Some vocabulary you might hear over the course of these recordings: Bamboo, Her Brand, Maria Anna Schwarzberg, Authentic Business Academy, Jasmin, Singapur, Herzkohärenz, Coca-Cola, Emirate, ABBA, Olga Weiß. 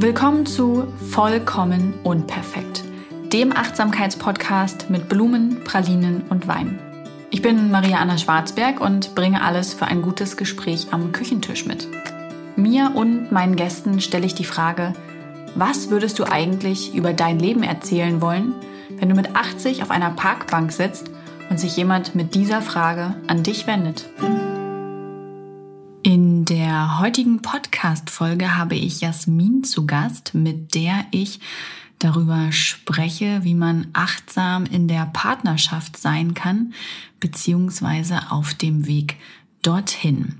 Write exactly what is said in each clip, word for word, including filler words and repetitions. Willkommen zu Vollkommen Unperfekt, dem Achtsamkeitspodcast mit Blumen, Pralinen und Wein. Ich bin Maria Anna Schwarzberg und bringe alles für ein gutes Gespräch am Küchentisch mit. Mir und meinen Gästen stelle ich die Frage, was würdest du eigentlich über dein Leben erzählen wollen, wenn du mit achtzig auf einer Parkbank sitzt und sich jemand mit dieser Frage an dich wendet? In der heutigen Podcast-Folge habe ich Jasmin zu Gast, mit der ich darüber spreche, wie man achtsam in der Partnerschaft sein kann, beziehungsweise auf dem Weg dorthin.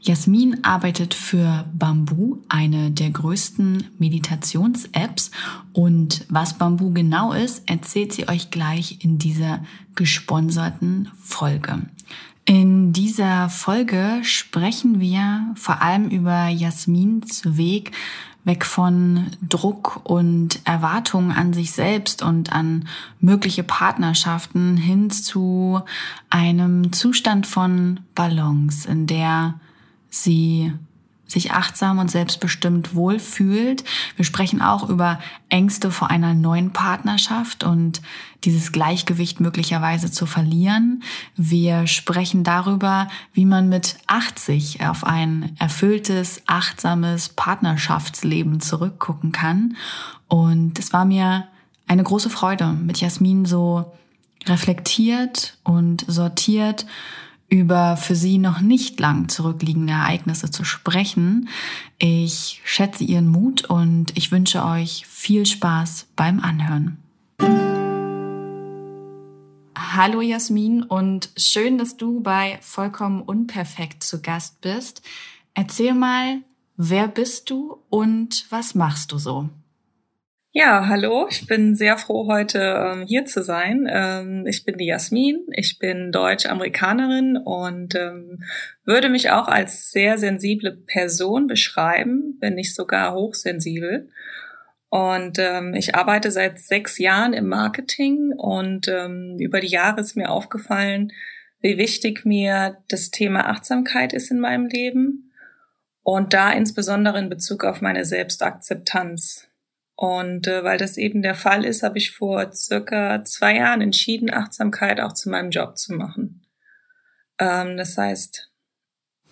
Jasmin arbeitet für Bamboo, eine der größten Meditations-Apps, und was Bamboo genau ist, erzählt sie euch gleich in dieser gesponserten Folge. In dieser Folge sprechen wir vor allem über Jasmins Weg weg von Druck und Erwartungen an sich selbst und an mögliche Partnerschaften hin zu einem Zustand von Balance, in der sie sich achtsam und selbstbestimmt wohlfühlt. Wir sprechen auch über Ängste vor einer neuen Partnerschaft und dieses Gleichgewicht möglicherweise zu verlieren. Wir sprechen darüber, wie man mit achtzig auf ein erfülltes, achtsames Partnerschaftsleben zurückgucken kann. Und es war mir eine große Freude, mit Jasmin so reflektiert und sortiert über für sie noch nicht lang zurückliegende Ereignisse zu sprechen. Ich schätze ihren Mut und ich wünsche euch viel Spaß beim Anhören. Hallo Jasmin und schön, dass du bei Vollkommen Unperfekt zu Gast bist. Erzähl mal, wer bist du und was machst du so? Ja, hallo. Ich bin sehr froh, heute ähm, hier zu sein. Ähm, ich bin die Jasmin. Ich bin Deutsch-Amerikanerin und ähm, würde mich auch als sehr sensible Person beschreiben, wenn nicht sogar hochsensibel. Und ähm, ich arbeite seit sechs Jahren im Marketing und ähm, über die Jahre ist mir aufgefallen, wie wichtig mir das Thema Achtsamkeit ist in meinem Leben und da insbesondere in Bezug auf meine Selbstakzeptanz. Und äh, weil das eben der Fall ist, habe ich vor circa zwei Jahren entschieden, Achtsamkeit auch zu meinem Job zu machen. Ähm, das heißt...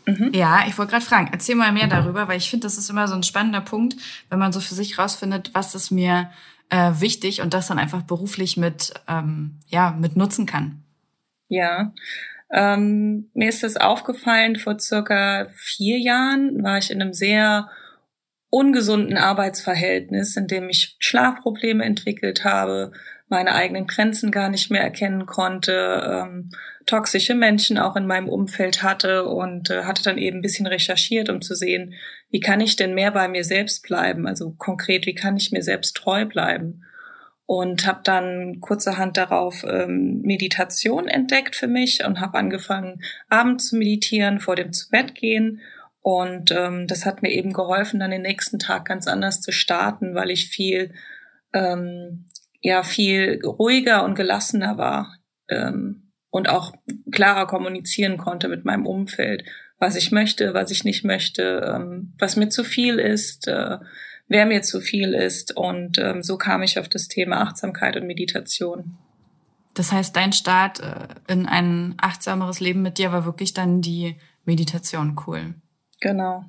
Mhm. Ja, ich wollte gerade fragen, erzähl mal mehr darüber, weil ich finde, das ist immer so ein spannender Punkt, wenn man so für sich rausfindet, was ist mir äh, wichtig und das dann einfach beruflich mit, ähm, ja, mit nutzen kann. Ja, ähm, mir ist das aufgefallen, vor circa vier Jahren war ich in einem sehr ungesunden Arbeitsverhältnis, in dem ich Schlafprobleme entwickelt habe, meine eigenen Grenzen gar nicht mehr erkennen konnte, ähm, toxische Menschen auch in meinem Umfeld hatte und äh, hatte dann eben ein bisschen recherchiert, um zu sehen, wie kann ich denn mehr bei mir selbst bleiben? Also konkret, wie kann ich mir selbst treu bleiben? Und habe dann kurzerhand darauf ähm, Meditation entdeckt für mich und habe angefangen, abends zu meditieren, vor dem Zubettgehen. Und ähm, das hat mir eben geholfen, dann den nächsten Tag ganz anders zu starten, weil ich viel, ähm, ja, viel ruhiger und gelassener war ähm, und auch klarer kommunizieren konnte mit meinem Umfeld, was ich möchte, was ich nicht möchte, ähm, was mir zu viel ist, äh, wer mir zu viel ist. Und ähm, so kam ich auf das Thema Achtsamkeit und Meditation. Das heißt, dein Start in ein achtsameres Leben mit dir war wirklich dann die Meditation, cool. Genau.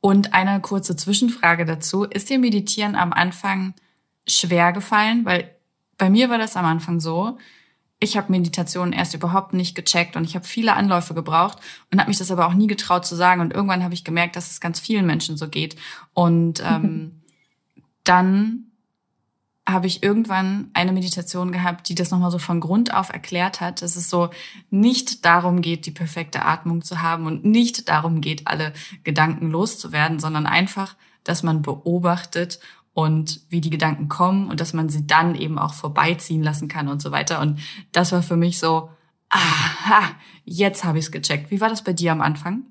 Und eine kurze Zwischenfrage dazu. Ist dir Meditieren am Anfang schwer gefallen? Weil bei mir war das am Anfang so, ich habe Meditation erst überhaupt nicht gecheckt und ich habe viele Anläufe gebraucht und habe mich das aber auch nie getraut zu sagen. Und irgendwann habe ich gemerkt, dass es ganz vielen Menschen so geht. Und ähm, dann habe ich irgendwann eine Meditation gehabt, die das nochmal so von Grund auf erklärt hat, dass es so nicht darum geht, die perfekte Atmung zu haben und nicht darum geht, alle Gedanken loszuwerden, sondern einfach, dass man beobachtet und wie die Gedanken kommen und dass man sie dann eben auch vorbeiziehen lassen kann und so weiter. Und das war für mich so, aha, jetzt habe ich es gecheckt. Wie war das bei dir am Anfang?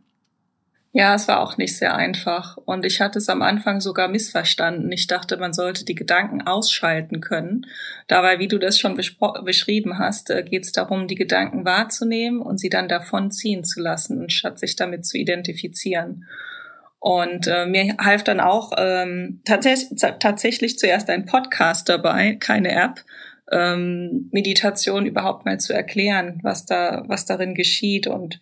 Ja, es war auch nicht sehr einfach und ich hatte es am Anfang sogar missverstanden. Ich dachte, man sollte die Gedanken ausschalten können. Dabei, wie du das schon bespro- beschrieben hast, geht es darum, die Gedanken wahrzunehmen und sie dann davon ziehen zu lassen, anstatt sich damit zu identifizieren. Und äh, mir half dann auch ähm, tats- tatsächlich zuerst ein Podcast dabei, keine App, ähm, Meditation überhaupt mal zu erklären, was da was darin geschieht und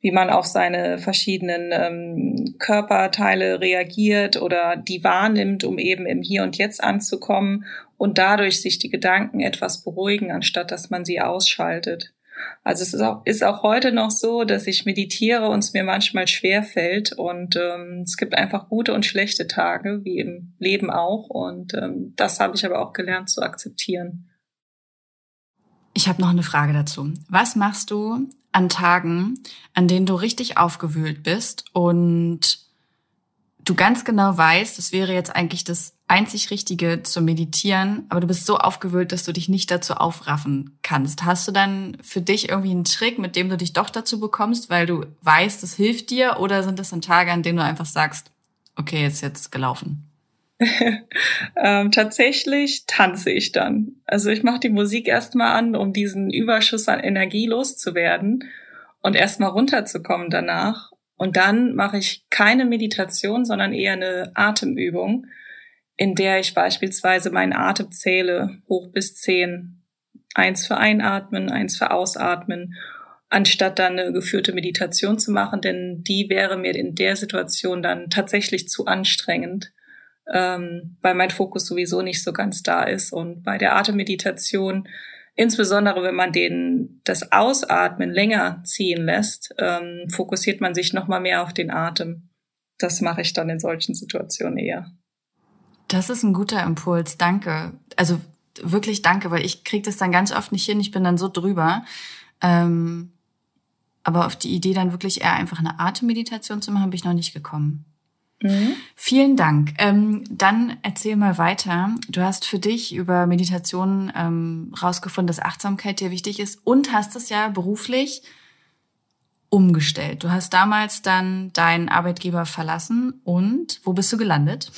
wie man auf seine verschiedenen ähm, Körperteile reagiert oder die wahrnimmt, um eben im Hier und Jetzt anzukommen und dadurch sich die Gedanken etwas beruhigen, anstatt dass man sie ausschaltet. Also es ist auch, ist auch heute noch so, dass ich meditiere und es mir manchmal schwerfällt und ähm, es gibt einfach gute und schlechte Tage, wie im Leben auch und ähm, das habe ich aber auch gelernt zu akzeptieren. Ich habe noch eine Frage dazu. Was machst du an Tagen, an denen du richtig aufgewühlt bist und du ganz genau weißt, das wäre jetzt eigentlich das einzig Richtige zu meditieren, aber du bist so aufgewühlt, dass du dich nicht dazu aufraffen kannst. Hast du dann für dich irgendwie einen Trick, mit dem du dich doch dazu bekommst, weil du weißt, das hilft dir? Oder sind das dann Tage, an denen du einfach sagst, okay, jetzt jetzt gelaufen? ähm, tatsächlich tanze ich dann. Also ich mache die Musik erstmal an, um diesen Überschuss an Energie loszuwerden und erstmal runterzukommen danach. Und dann mache ich keine Meditation, sondern eher eine Atemübung, in der ich beispielsweise meinen Atem zähle, hoch bis zehn. Eins für einatmen, eins für ausatmen, anstatt dann eine geführte Meditation zu machen, denn die wäre mir in der Situation dann tatsächlich zu anstrengend, ähm, weil mein Fokus sowieso nicht so ganz da ist. Und bei der Atemmeditation, insbesondere wenn man den das Ausatmen länger ziehen lässt, ähm, fokussiert man sich nochmal mehr auf den Atem. Das mache ich dann in solchen Situationen eher. Das ist ein guter Impuls, danke. Also wirklich danke, weil ich kriege das dann ganz oft nicht hin, ich bin dann so drüber. Ähm, aber auf die Idee dann wirklich eher einfach eine Atemmeditation zu machen, bin ich noch nicht gekommen. Mhm. Vielen Dank. Ähm, dann erzähl mal weiter. Du hast für dich über Meditationen ähm, rausgefunden, dass Achtsamkeit dir wichtig ist und hast es ja beruflich umgestellt. Du hast damals dann deinen Arbeitgeber verlassen und wo bist du gelandet?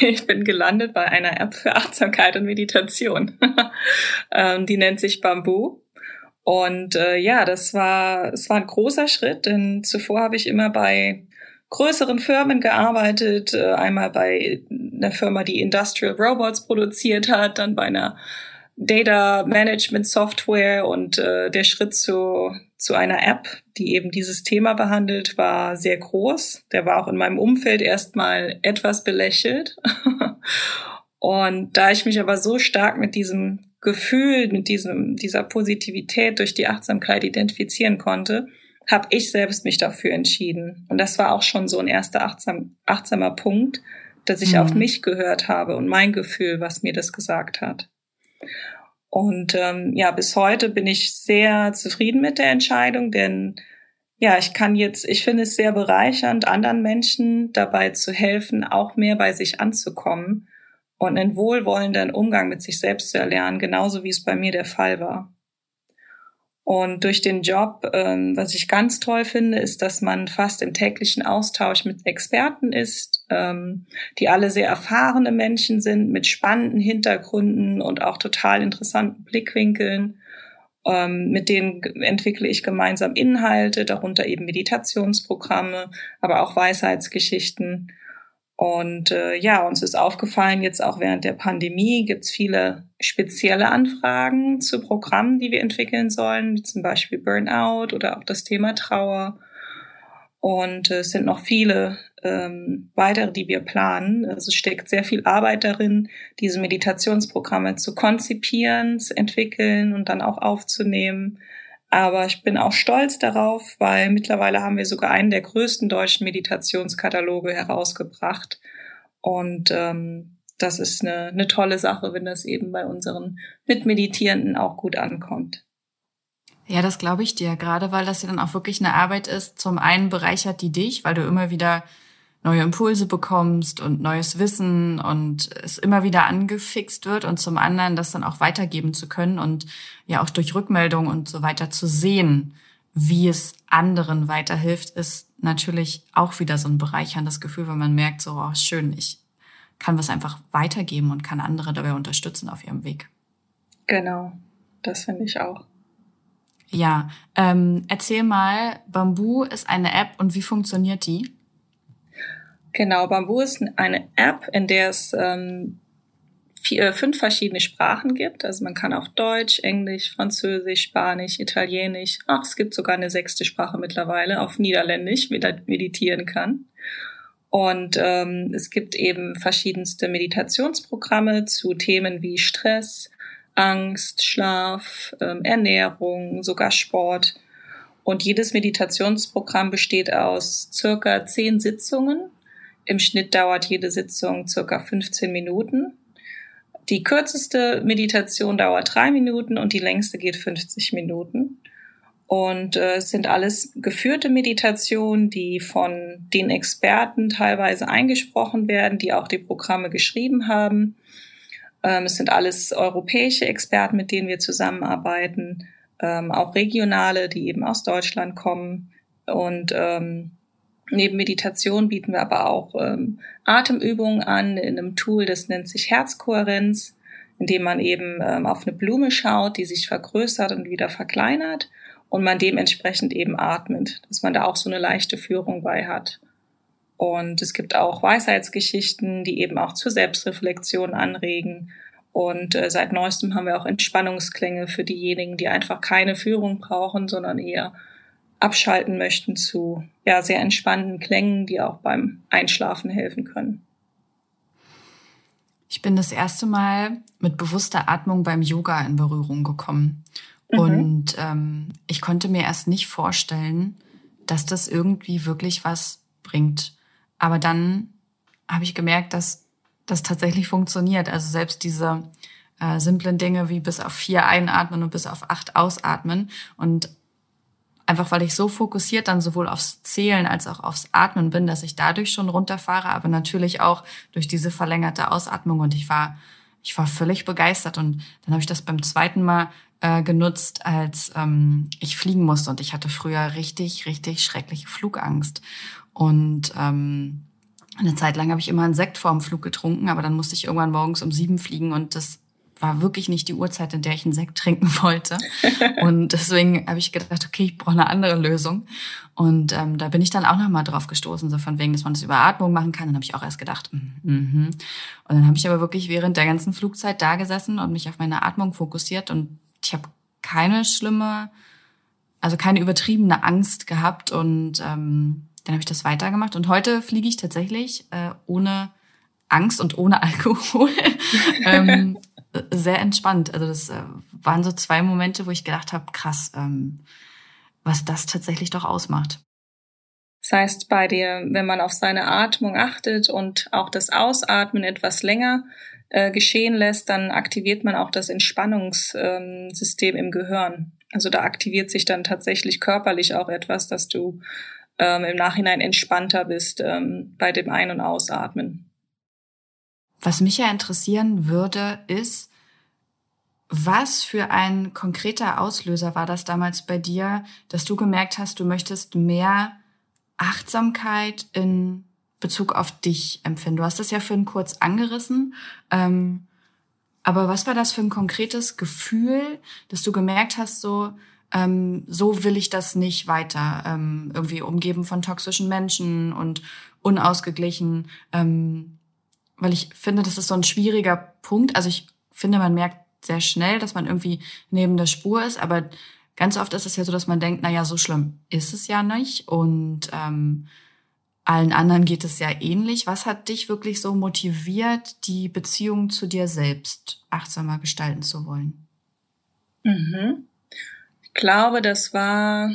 Ich bin gelandet bei einer App für Achtsamkeit und Meditation. ähm, die nennt sich Bamboo. Und äh, ja, das war, es war ein großer Schritt, denn zuvor habe ich immer bei größeren Firmen gearbeitet, einmal bei einer Firma, die Industrial Robots produziert hat, dann bei einer Data Management Software und äh, der Schritt zu, zu einer App, die eben dieses Thema behandelt, war sehr groß. Der war auch in meinem Umfeld erstmal etwas belächelt. Und da ich mich aber so stark mit diesem Gefühl, mit diesem dieser Positivität durch die Achtsamkeit identifizieren konnte, habe ich selbst mich dafür entschieden. Und das war auch schon so ein erster achtsam, achtsamer Punkt, dass ich mhm. auf mich gehört habe und mein Gefühl, was mir das gesagt hat. Und ähm, ja, bis heute bin ich sehr zufrieden mit der Entscheidung, denn ja, ich kann jetzt, ich finde es sehr bereichernd, anderen Menschen dabei zu helfen, auch mehr bei sich anzukommen und einen wohlwollenden Umgang mit sich selbst zu erlernen, genauso wie es bei mir der Fall war. Und durch den Job, ähm, was ich ganz toll finde, ist, dass man fast im täglichen Austausch mit Experten ist, ähm, die alle sehr erfahrene Menschen sind, mit spannenden Hintergründen und auch total interessanten Blickwinkeln. Ähm, mit denen entwickle ich gemeinsam Inhalte, darunter eben Meditationsprogramme, aber auch Weisheitsgeschichten. Und äh, ja, uns ist aufgefallen, jetzt auch während der Pandemie gibt es viele spezielle Anfragen zu Programmen, die wir entwickeln sollen, wie zum Beispiel Burnout oder auch das Thema Trauer. Und äh, es sind noch viele ähm, weitere, die wir planen. Also es steckt sehr viel Arbeit darin, diese Meditationsprogramme zu konzipieren, zu entwickeln und dann auch aufzunehmen. Aber ich bin auch stolz darauf, weil mittlerweile haben wir sogar einen der größten deutschen Meditationskataloge herausgebracht. Und ähm, das ist eine, eine tolle Sache, wenn das eben bei unseren Mitmeditierenden auch gut ankommt. Ja, das glaube ich dir, gerade weil das ja dann auch wirklich eine Arbeit ist. Zum einen bereichert die dich, weil du immer wieder neue Impulse bekommst und neues Wissen und es immer wieder angefixt wird und zum anderen das dann auch weitergeben zu können und ja auch durch Rückmeldungen und so weiter zu sehen, wie es anderen weiterhilft, ist natürlich auch wieder so ein bereicherndes Gefühl, wenn man merkt, so oh, schön, ich kann was einfach weitergeben und kann andere dabei unterstützen auf ihrem Weg. Genau, das finde ich auch. Ja, ähm, erzähl mal, Bamboo ist eine App und wie funktioniert die? Genau, Bamboo ist eine App, in der es ähm, vier, fünf verschiedene Sprachen gibt. Also man kann auf Deutsch, Englisch, Französisch, Spanisch, Italienisch, ach, es gibt sogar eine sechste Sprache mittlerweile, auf Niederländisch meditieren kann. Und ähm, es gibt eben verschiedenste Meditationsprogramme zu Themen wie Stress, Angst, Schlaf, ähm, Ernährung, sogar Sport. Und jedes Meditationsprogramm besteht aus circa zehn Sitzungen. Im Schnitt dauert jede Sitzung circa fünfzehn Minuten. Die kürzeste Meditation dauert drei Minuten und die längste geht fünfzig Minuten. Und äh, es sind alles geführte Meditationen, die von den Experten teilweise eingesprochen werden, die auch die Programme geschrieben haben. Ähm, es sind alles europäische Experten, mit denen wir zusammenarbeiten, ähm, auch regionale, die eben aus Deutschland kommen. Und ähm, neben Meditation bieten wir aber auch ähm, Atemübungen an in einem Tool, das nennt sich Herzkohärenz, indem man eben ähm, auf eine Blume schaut, die sich vergrößert und wieder verkleinert und man dementsprechend eben atmet, dass man da auch so eine leichte Führung bei hat. Und es gibt auch Weisheitsgeschichten, die eben auch zur Selbstreflexion anregen. Und äh, seit neuestem haben wir auch Entspannungsklänge für diejenigen, die einfach keine Führung brauchen, sondern eher abschalten möchten zu ja, sehr entspannenden Klängen, die auch beim Einschlafen helfen können. Ich bin das erste Mal mit bewusster Atmung beim Yoga in Berührung gekommen. Mhm. Und ähm, ich konnte mir erst nicht vorstellen, dass das irgendwie wirklich was bringt. Aber dann habe ich gemerkt, dass das tatsächlich funktioniert. Also selbst diese äh, simplen Dinge wie bis auf vier einatmen und bis auf acht ausatmen und einfach weil ich so fokussiert dann sowohl aufs Zählen als auch aufs Atmen bin, dass ich dadurch schon runterfahre, aber natürlich auch durch diese verlängerte Ausatmung. Und ich war, ich war völlig begeistert. Und dann habe ich das beim zweiten Mal äh, genutzt, als ähm, ich fliegen musste. Und ich hatte früher richtig, richtig schreckliche Flugangst. Und ähm, eine Zeit lang habe ich immer einen Sekt vor dem Flug getrunken, aber dann musste ich irgendwann morgens um sieben fliegen und das war wirklich nicht die Uhrzeit, in der ich einen Sekt trinken wollte. Und deswegen habe ich gedacht, okay, ich brauche eine andere Lösung. Und ähm, da bin ich dann auch nochmal drauf gestoßen, so von wegen, dass man das über Atmung machen kann. Dann habe ich auch erst gedacht, mhm. Und dann habe ich aber wirklich während der ganzen Flugzeit da gesessen und mich auf meine Atmung fokussiert. Und ich habe keine schlimme, also keine übertriebene Angst gehabt. Und ähm, dann habe ich das weitergemacht. Und heute fliege ich tatsächlich äh, ohne Angst und ohne Alkohol. ähm, Sehr entspannt. Also das waren so zwei Momente, wo ich gedacht habe, krass, ähm, was das tatsächlich doch ausmacht. Das heißt, bei dir, wenn man auf seine Atmung achtet und auch das Ausatmen etwas länger äh, geschehen lässt, dann aktiviert man auch das Entspannungssystem im Gehirn. Also da aktiviert sich dann tatsächlich körperlich auch etwas, dass du ähm, im Nachhinein entspannter bist ähm, bei dem Ein- und Ausatmen. Was mich ja interessieren würde, ist, was für ein konkreter Auslöser war das damals bei dir, dass du gemerkt hast, du möchtest mehr Achtsamkeit in Bezug auf dich empfinden. Du hast das ja vorhin kurz angerissen, ähm, aber was war das für ein konkretes Gefühl, dass du gemerkt hast, so, ähm, so will ich das nicht weiter, ähm, irgendwie umgeben von toxischen Menschen und unausgeglichen, ähm, weil ich finde, das ist so ein schwieriger Punkt. Also ich finde, man merkt sehr schnell, dass man irgendwie neben der Spur ist. Aber ganz oft ist es ja so, dass man denkt, naja, so schlimm ist es ja nicht. Und ähm, allen anderen geht es ja ähnlich. Was hat dich wirklich so motiviert, die Beziehung zu dir selbst achtsamer gestalten zu wollen? Mhm. Ich glaube, das war,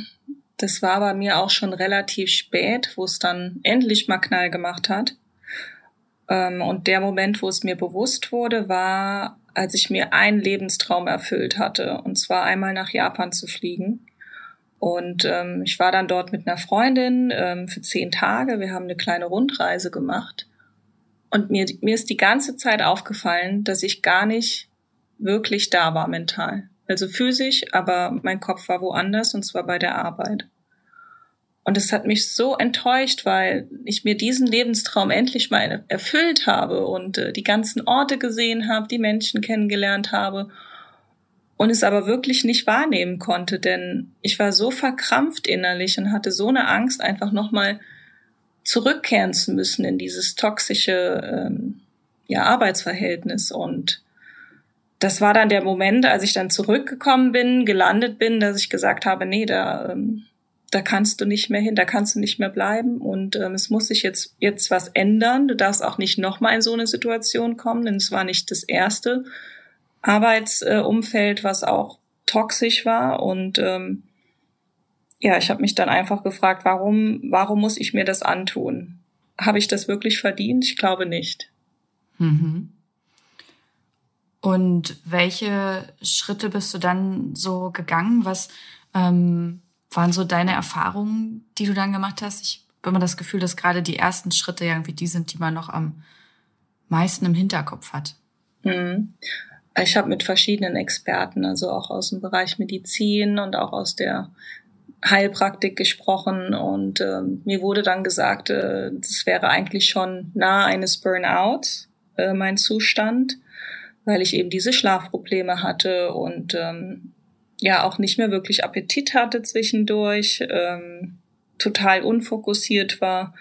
das war bei mir auch schon relativ spät, wo es dann endlich mal Knall gemacht hat. Und der Moment, wo es mir bewusst wurde, war, als ich mir einen Lebenstraum erfüllt hatte, und zwar einmal nach Japan zu fliegen. Und ähm, ich war dann dort mit einer Freundin ähm, für zehn Tage. Wir haben eine kleine Rundreise gemacht. Und mir, mir ist die ganze Zeit aufgefallen, dass ich gar nicht wirklich da war mental. Also physisch, aber mein Kopf war woanders, und zwar bei der Arbeit. Und es hat mich so enttäuscht, weil ich mir diesen Lebenstraum endlich mal erfüllt habe und äh, die ganzen Orte gesehen habe, die Menschen kennengelernt habe und es aber wirklich nicht wahrnehmen konnte, denn ich war so verkrampft innerlich und hatte so eine Angst, einfach nochmal zurückkehren zu müssen in dieses toxische ähm, ja, Arbeitsverhältnis. Und das war dann der Moment, als ich dann zurückgekommen bin, gelandet bin, dass ich gesagt habe, nee, da, ähm, da kannst du nicht mehr hin, da kannst du nicht mehr bleiben. Und ähm, es muss sich jetzt, jetzt was ändern. Du darfst auch nicht nochmal in so eine Situation kommen, denn es war nicht das erste Arbeitsumfeld, äh, was auch toxisch war. Und ähm, ja, ich habe mich dann einfach gefragt, warum, warum muss ich mir das antun? Habe ich das wirklich verdient? Ich glaube nicht. Mhm. Und welche Schritte bist du dann so gegangen? Was ähm, waren so deine Erfahrungen, die du dann gemacht hast? Ich habe immer das Gefühl, dass gerade die ersten Schritte irgendwie die sind, die man noch am meisten im Hinterkopf hat. Mhm. Ich habe mit verschiedenen Experten, also auch aus dem Bereich Medizin und auch aus der Heilpraktik gesprochen, und ähm, mir wurde dann gesagt, äh, das wäre eigentlich schon nahe eines Burnouts, äh, mein Zustand, weil ich eben diese Schlafprobleme hatte und ähm, ja auch nicht mehr wirklich Appetit hatte zwischendurch, ähm, total unfokussiert war.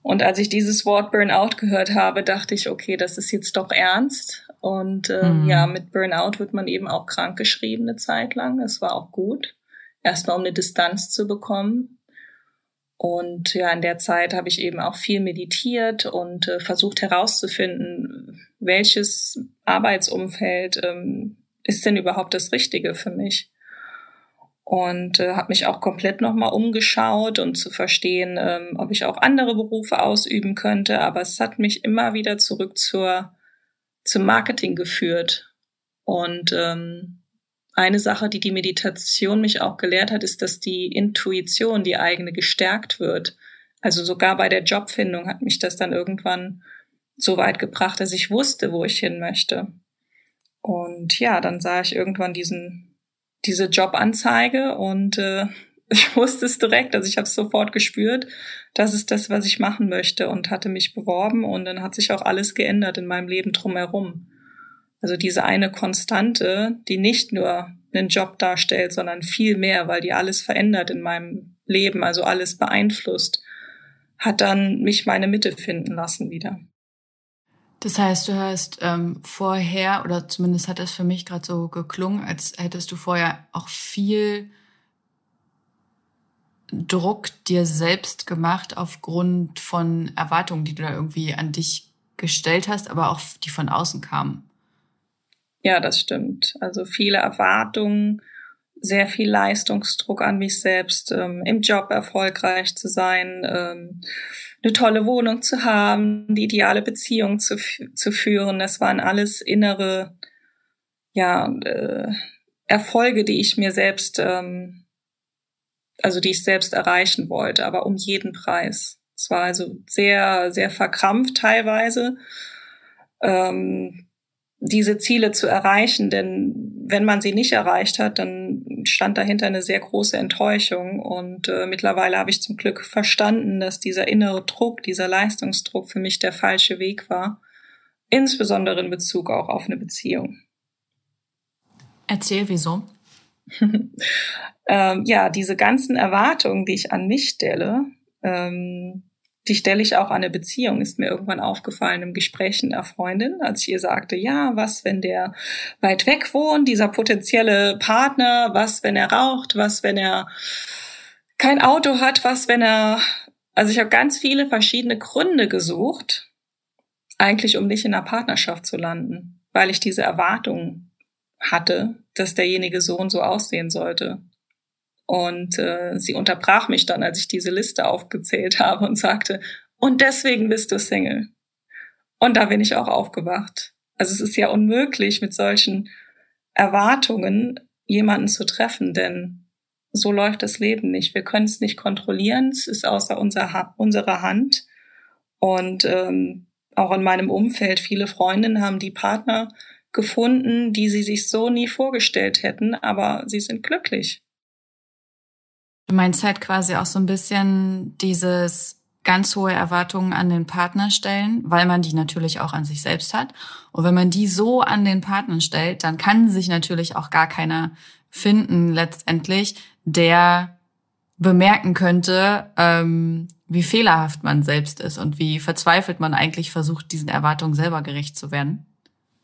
Und als ich dieses Wort Burnout gehört habe, dachte ich, okay, das ist jetzt doch ernst. Und ähm, mhm. ja, mit Burnout wird man eben auch krankgeschrieben eine Zeit lang. Das war auch gut. Erstmal, um eine Distanz zu bekommen. Und ja, in der Zeit habe ich eben auch viel meditiert und äh, versucht herauszufinden, welches Arbeitsumfeld ähm, ist denn überhaupt das Richtige für mich. Und äh, habe mich auch komplett nochmal umgeschaut, um zu verstehen, ähm, ob ich auch andere Berufe ausüben könnte. Aber es hat mich immer wieder zurück zur, zum Marketing geführt. Und ähm, eine Sache, die die Meditation mich auch gelehrt hat, ist, dass die Intuition, die eigene, gestärkt wird. Also sogar bei der Jobfindung hat mich das dann irgendwann so weit gebracht, dass ich wusste, wo ich hin möchte. Und ja, dann sah ich irgendwann diesen diese Jobanzeige und äh, ich wusste es direkt, also ich habe es sofort gespürt, das ist das, was ich machen möchte, und hatte mich beworben, und dann hat sich auch alles geändert in meinem Leben drumherum. Also diese eine Konstante, die nicht nur einen Job darstellt, sondern viel mehr, weil die alles verändert in meinem Leben, also alles beeinflusst, hat dann mich meine Mitte finden lassen wieder. Das heißt, du hast ähm, vorher, oder zumindest hat es für mich gerade so geklungen, als hättest du vorher auch viel Druck dir selbst gemacht aufgrund von Erwartungen, die du da irgendwie an dich gestellt hast, aber auch die von außen kamen. Ja, das stimmt. Also viele Erwartungen, sehr viel Leistungsdruck an mich selbst, ähm, im Job erfolgreich zu sein, ähm, eine tolle Wohnung zu haben, die ideale Beziehung zu, zu führen. Das waren alles innere, ja, äh, Erfolge, die ich mir selbst, ähm, also die ich selbst erreichen wollte, aber um jeden Preis. Es war also sehr, sehr verkrampft teilweise. Ähm, diese Ziele zu erreichen, denn wenn man sie nicht erreicht hat, dann stand dahinter eine sehr große Enttäuschung. Und äh, mittlerweile habe ich zum Glück verstanden, dass dieser innere Druck, dieser Leistungsdruck für mich der falsche Weg war, insbesondere in Bezug auch auf eine Beziehung. Erzähl, wieso? ähm, ja, diese ganzen Erwartungen, die ich an mich stelle, ähm, die stelle ich auch an eine Beziehung, ist mir irgendwann aufgefallen im Gespräch mit einer Freundin, als ich ihr sagte, ja, was, wenn der weit weg wohnt, dieser potenzielle Partner, was, wenn er raucht, was, wenn er kein Auto hat, was, wenn er... Also ich habe ganz viele verschiedene Gründe gesucht, eigentlich um nicht in einer Partnerschaft zu landen, weil ich diese Erwartung hatte, dass derjenige so und so aussehen sollte. Und äh, sie unterbrach mich dann, als ich diese Liste aufgezählt habe, und sagte, und deswegen bist du Single. Und da bin ich auch aufgewacht. Also es ist ja unmöglich, mit solchen Erwartungen jemanden zu treffen, denn so läuft das Leben nicht. Wir können es nicht kontrollieren, es ist außer unser ha- unserer Hand. Und ähm, auch in meinem Umfeld, viele Freundinnen haben die Partner gefunden, die sie sich so nie vorgestellt hätten, aber sie sind glücklich. Du meinst halt quasi auch so ein bisschen dieses ganz hohe Erwartungen an den Partner stellen, weil man die natürlich auch an sich selbst hat. Und wenn man die so an den Partner stellt, dann kann sich natürlich auch gar keiner finden letztendlich, der bemerken könnte, ähm, wie fehlerhaft man selbst ist und wie verzweifelt man eigentlich versucht, diesen Erwartungen selber gerecht zu werden.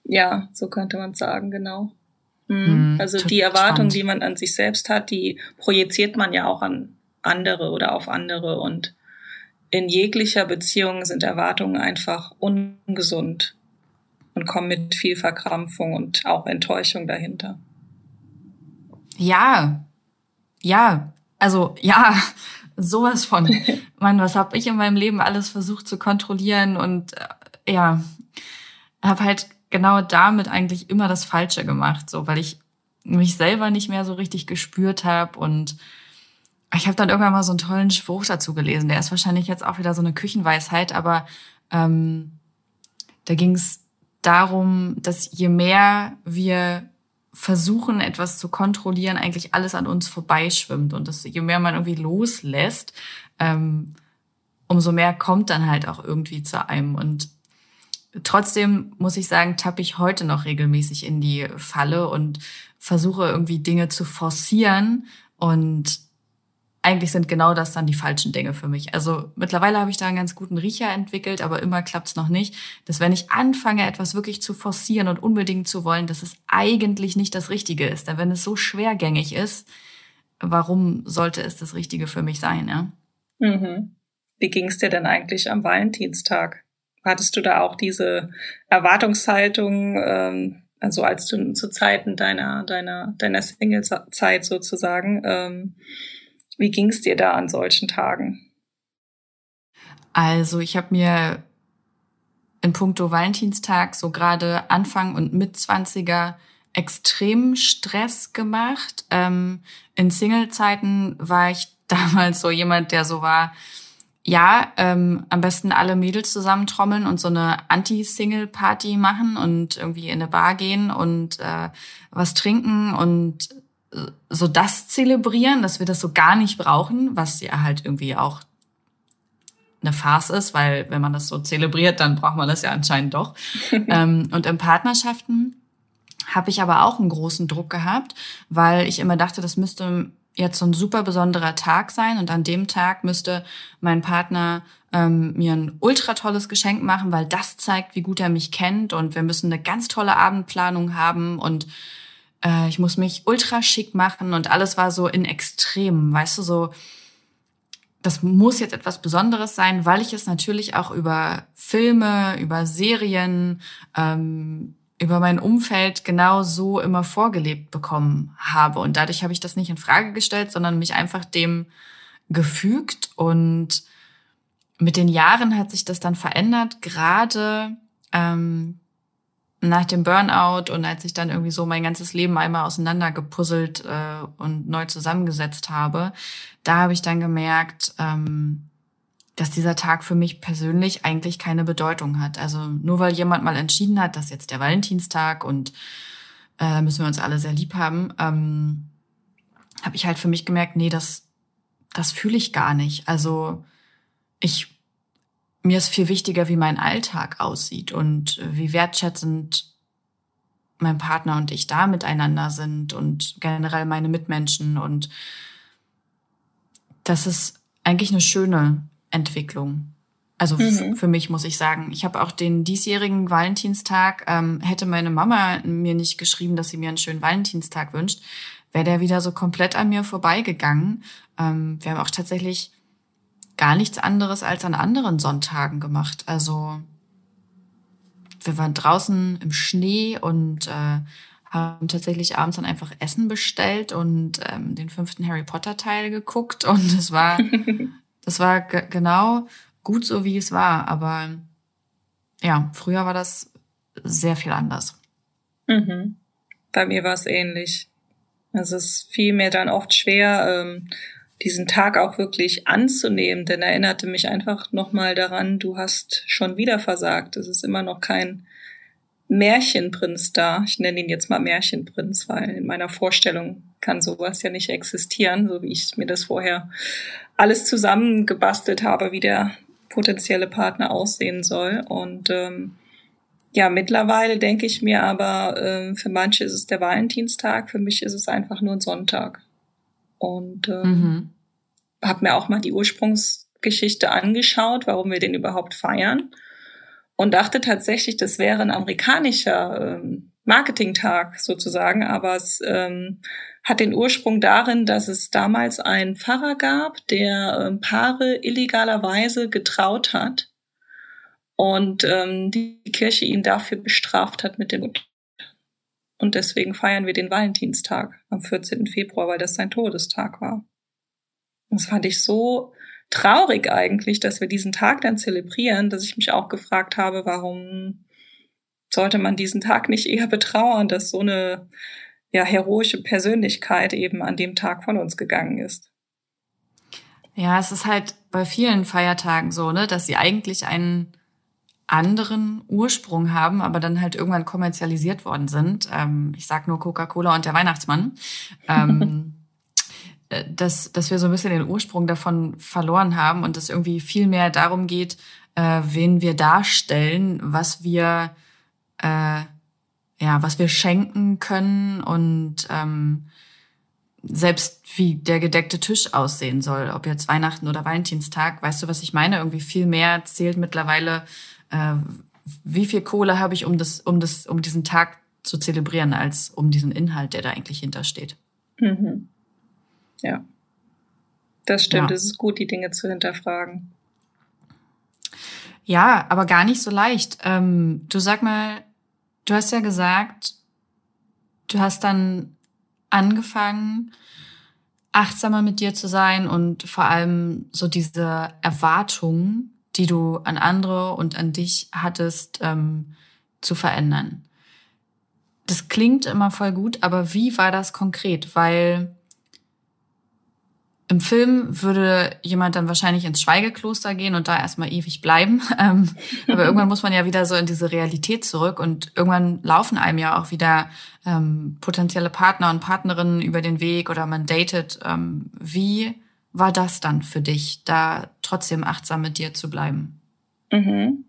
Ja, so könnte man sagen, genau. Mhm. Also die Erwartungen, die man an sich selbst hat, die projiziert man ja auch an andere oder auf andere. Und in jeglicher Beziehung sind Erwartungen einfach ungesund und kommen mit viel Verkrampfung und auch Enttäuschung dahinter. Ja, ja, also ja, sowas von. Mann, was habe ich in meinem Leben alles versucht zu kontrollieren und ja, habe halt genau damit eigentlich immer das Falsche gemacht, so, weil ich mich selber nicht mehr so richtig gespürt habe. Und ich habe dann irgendwann mal so einen tollen Spruch dazu gelesen. Der ist wahrscheinlich jetzt auch wieder so eine Küchenweisheit, aber ähm, da ging es darum, dass je mehr wir versuchen, etwas zu kontrollieren, eigentlich alles an uns vorbeischwimmt. Und dass je mehr man irgendwie loslässt, ähm, umso mehr kommt dann halt auch irgendwie zu einem. Und trotzdem muss ich sagen, tappe ich heute noch regelmäßig in die Falle und versuche irgendwie Dinge zu forcieren. Und eigentlich sind genau das dann die falschen Dinge für mich. Also mittlerweile habe ich da einen ganz guten Riecher entwickelt, aber immer klappt es noch nicht, dass wenn ich anfange, etwas wirklich zu forcieren und unbedingt zu wollen, dass es eigentlich nicht das Richtige ist. Denn wenn es so schwergängig ist, warum sollte es das Richtige für mich sein? Ja? Mhm. Wie ging es dir denn eigentlich am Valentinstag? Hattest du da auch diese Erwartungshaltung, ähm, also als du zu Zeiten deiner deiner deiner Single-Zeit sozusagen, ähm, wie ging es dir da an solchen Tagen? Also ich habe mir in puncto Valentinstag so gerade Anfang und Mitzwanziger extrem Stress gemacht. Ähm, in Single-Zeiten war ich damals so jemand, der so war, ja, ähm, am besten alle Mädels zusammentrommeln und so eine Anti-Single-Party machen und irgendwie in eine Bar gehen und äh, was trinken und äh, so das zelebrieren, dass wir das so gar nicht brauchen, was ja halt irgendwie auch eine Farce ist, weil wenn man das so zelebriert, dann braucht man das ja anscheinend doch. ähm, und in Partnerschaften habe ich aber auch einen großen Druck gehabt, weil ich immer dachte, das müsste jetzt so ein super besonderer Tag sein und an dem Tag müsste mein Partner ähm, mir ein ultra tolles Geschenk machen, weil das zeigt, wie gut er mich kennt und wir müssen eine ganz tolle Abendplanung haben und äh, ich muss mich ultra schick machen und alles war so in Extremen, weißt du, so das muss jetzt etwas Besonderes sein, weil ich es natürlich auch über Filme, über Serien, ähm, über mein Umfeld genau so immer vorgelebt bekommen habe. Und dadurch habe ich das nicht in Frage gestellt, sondern mich einfach dem gefügt. Und mit den Jahren hat sich das dann verändert, gerade ähm, nach dem Burnout und als ich dann irgendwie so mein ganzes Leben einmal auseinandergepuzzelt äh, und neu zusammengesetzt habe, da habe ich dann gemerkt, ähm, dass dieser Tag für mich persönlich eigentlich keine Bedeutung hat. Also nur weil jemand mal entschieden hat, dass jetzt der Valentinstag und äh, müssen wir uns alle sehr lieb haben, ähm, habe ich halt für mich gemerkt, nee, das, das fühle ich gar nicht. Also ich mir ist viel wichtiger, wie mein Alltag aussieht und wie wertschätzend mein Partner und ich da miteinander sind und generell meine Mitmenschen. Und das ist eigentlich eine schöne Entwicklung. Also mhm. für mich muss ich sagen, ich habe auch den diesjährigen Valentinstag, ähm, hätte meine Mama mir nicht geschrieben, dass sie mir einen schönen Valentinstag wünscht, wäre der wieder so komplett an mir vorbeigegangen. Ähm, wir haben auch tatsächlich gar nichts anderes als an anderen Sonntagen gemacht. Also wir waren draußen im Schnee und äh, haben tatsächlich abends dann einfach Essen bestellt und ähm, den fünften Harry Potter Teil geguckt und es war... Das war g- genau gut so, wie es war. Aber ja, früher war das sehr viel anders. Mhm. Bei mir war es ähnlich. Also es fiel mir dann oft schwer, ähm, diesen Tag auch wirklich anzunehmen. Denn erinnerte mich einfach nochmal daran, du hast schon wieder versagt. Es ist immer noch kein Märchenprinz da. Ich nenne ihn jetzt mal Märchenprinz, weil in meiner Vorstellung kann sowas ja nicht existieren, so wie ich mir das vorher alles zusammengebastelt habe, wie der potenzielle Partner aussehen soll. Und ähm, ja, mittlerweile denke ich mir aber, ähm, für manche ist es der Valentinstag, für mich ist es einfach nur ein Sonntag. Und ähm, mhm. habe mir auch mal die Ursprungsgeschichte angeschaut, warum wir den überhaupt feiern, und dachte tatsächlich, das wäre ein amerikanischer ähm, Marketingtag sozusagen, aber es ähm, hat den Ursprung darin, dass es damals einen Pfarrer gab, der ähm, Paare illegalerweise getraut hat und ähm, die Kirche ihn dafür bestraft hat mit dem Tod. Und deswegen feiern wir den Valentinstag am vierzehnten Februar, weil das sein Todestag war. Das fand ich so traurig eigentlich, dass wir diesen Tag dann zelebrieren, dass ich mich auch gefragt habe, warum sollte man diesen Tag nicht eher betrauern, dass so eine ja heroische Persönlichkeit eben an dem Tag von uns gegangen ist. Ja, es ist halt bei vielen Feiertagen so, ne, dass sie eigentlich einen anderen Ursprung haben, aber dann halt irgendwann kommerzialisiert worden sind. Ähm, ich sag nur Coca-Cola und der Weihnachtsmann. Ähm, dass, dass wir so ein bisschen den Ursprung davon verloren haben und es irgendwie viel mehr darum geht, äh, wen wir darstellen, was wir äh, ja, was wir schenken können und ähm, selbst wie der gedeckte Tisch aussehen soll, ob jetzt Weihnachten oder Valentinstag, weißt du, was ich meine? Irgendwie viel mehr zählt mittlerweile, äh, wie viel Kohle habe ich, um das, um das, um diesen Tag zu zelebrieren, als um diesen Inhalt, der da eigentlich hintersteht. Mhm. Ja, das stimmt. Ja. Es ist gut, die Dinge zu hinterfragen. Ja, aber gar nicht so leicht. Ähm, du sag mal, du hast ja gesagt, du hast dann angefangen, achtsamer mit dir zu sein und vor allem so diese Erwartungen, die du an andere und an dich hattest, ähm, zu verändern. Das klingt immer voll gut, aber wie war das konkret? Weil im Film würde jemand dann wahrscheinlich ins Schweigekloster gehen und da erstmal ewig bleiben. Aber irgendwann muss man ja wieder so in diese Realität zurück und irgendwann laufen einem ja auch wieder ähm, potenzielle Partner und Partnerinnen über den Weg oder man datet. Ähm, wie war das dann für dich, da trotzdem achtsam mit dir zu bleiben? Mhm.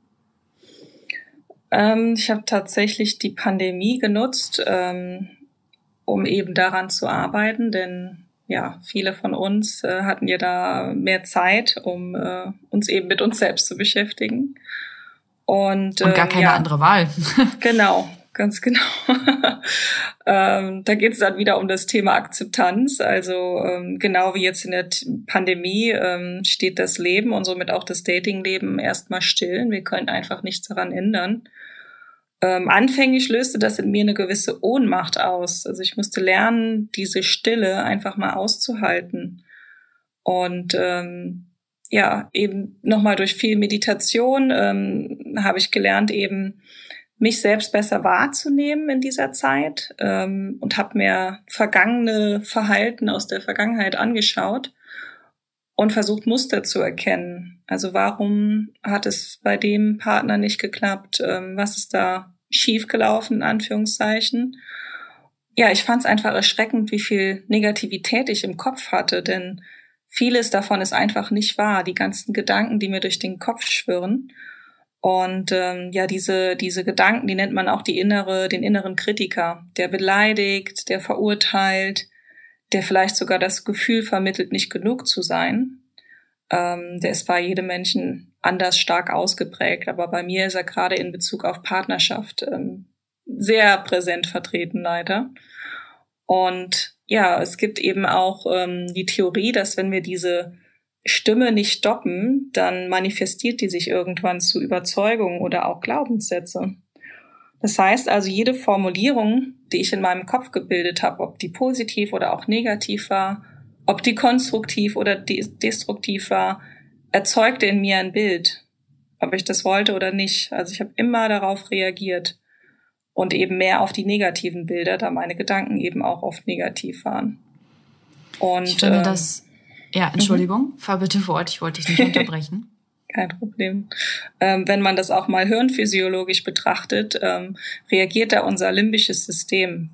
Ähm, ich habe tatsächlich die Pandemie genutzt, ähm, um eben daran zu arbeiten, denn ja, viele von uns äh, hatten ja da mehr Zeit, um äh, uns eben mit uns selbst zu beschäftigen. Und, ähm, und gar keine ja, andere Wahl. Genau, ganz genau. ähm, da geht es dann wieder um das Thema Akzeptanz. Also ähm, genau wie jetzt in der T- Pandemie ähm, steht das Leben und somit auch das Datingleben erstmal still. Wir können einfach nichts daran ändern. Ähm, anfänglich löste das in mir eine gewisse Ohnmacht aus. Also ich musste lernen, diese Stille einfach mal auszuhalten. Und ähm, ja, eben nochmal durch viel Meditation ähm, habe ich gelernt, eben mich selbst besser wahrzunehmen in dieser Zeit ähm, und habe mir vergangene Verhalten aus der Vergangenheit angeschaut und versucht, Muster zu erkennen. Also warum hat es bei dem Partner nicht geklappt? Was ist da schiefgelaufen, in Anführungszeichen? Ja, ich fand es einfach erschreckend, wie viel Negativität ich im Kopf hatte, denn vieles davon ist einfach nicht wahr. Die ganzen Gedanken, die mir durch den Kopf schwirren. Und ähm, ja, diese diese Gedanken, die nennt man auch die innere, den inneren Kritiker, der beleidigt, der verurteilt, der vielleicht sogar das Gefühl vermittelt, nicht genug zu sein. Ähm, der ist bei jedem Menschen anders stark ausgeprägt, aber bei mir ist er gerade in Bezug auf Partnerschaft ähm, sehr präsent vertreten, leider. Und ja, es gibt eben auch ähm, die Theorie, dass wenn wir diese Stimme nicht stoppen, dann manifestiert die sich irgendwann zu Überzeugungen oder auch Glaubenssätze. Das heißt also, jede Formulierung, die ich in meinem Kopf gebildet habe, ob die positiv oder auch negativ war, ob die konstruktiv oder destruktiv war, erzeugte in mir ein Bild, ob ich das wollte oder nicht. Also ich habe immer darauf reagiert und eben mehr auf die negativen Bilder, da meine Gedanken eben auch oft negativ waren. Und, ich finde ähm, das, ja, Entschuldigung, mhm. fahr bitte fort, ich wollte dich nicht unterbrechen. Kein Problem. Ähm, wenn man das auch mal hirnphysiologisch betrachtet, ähm, reagiert da unser limbisches System,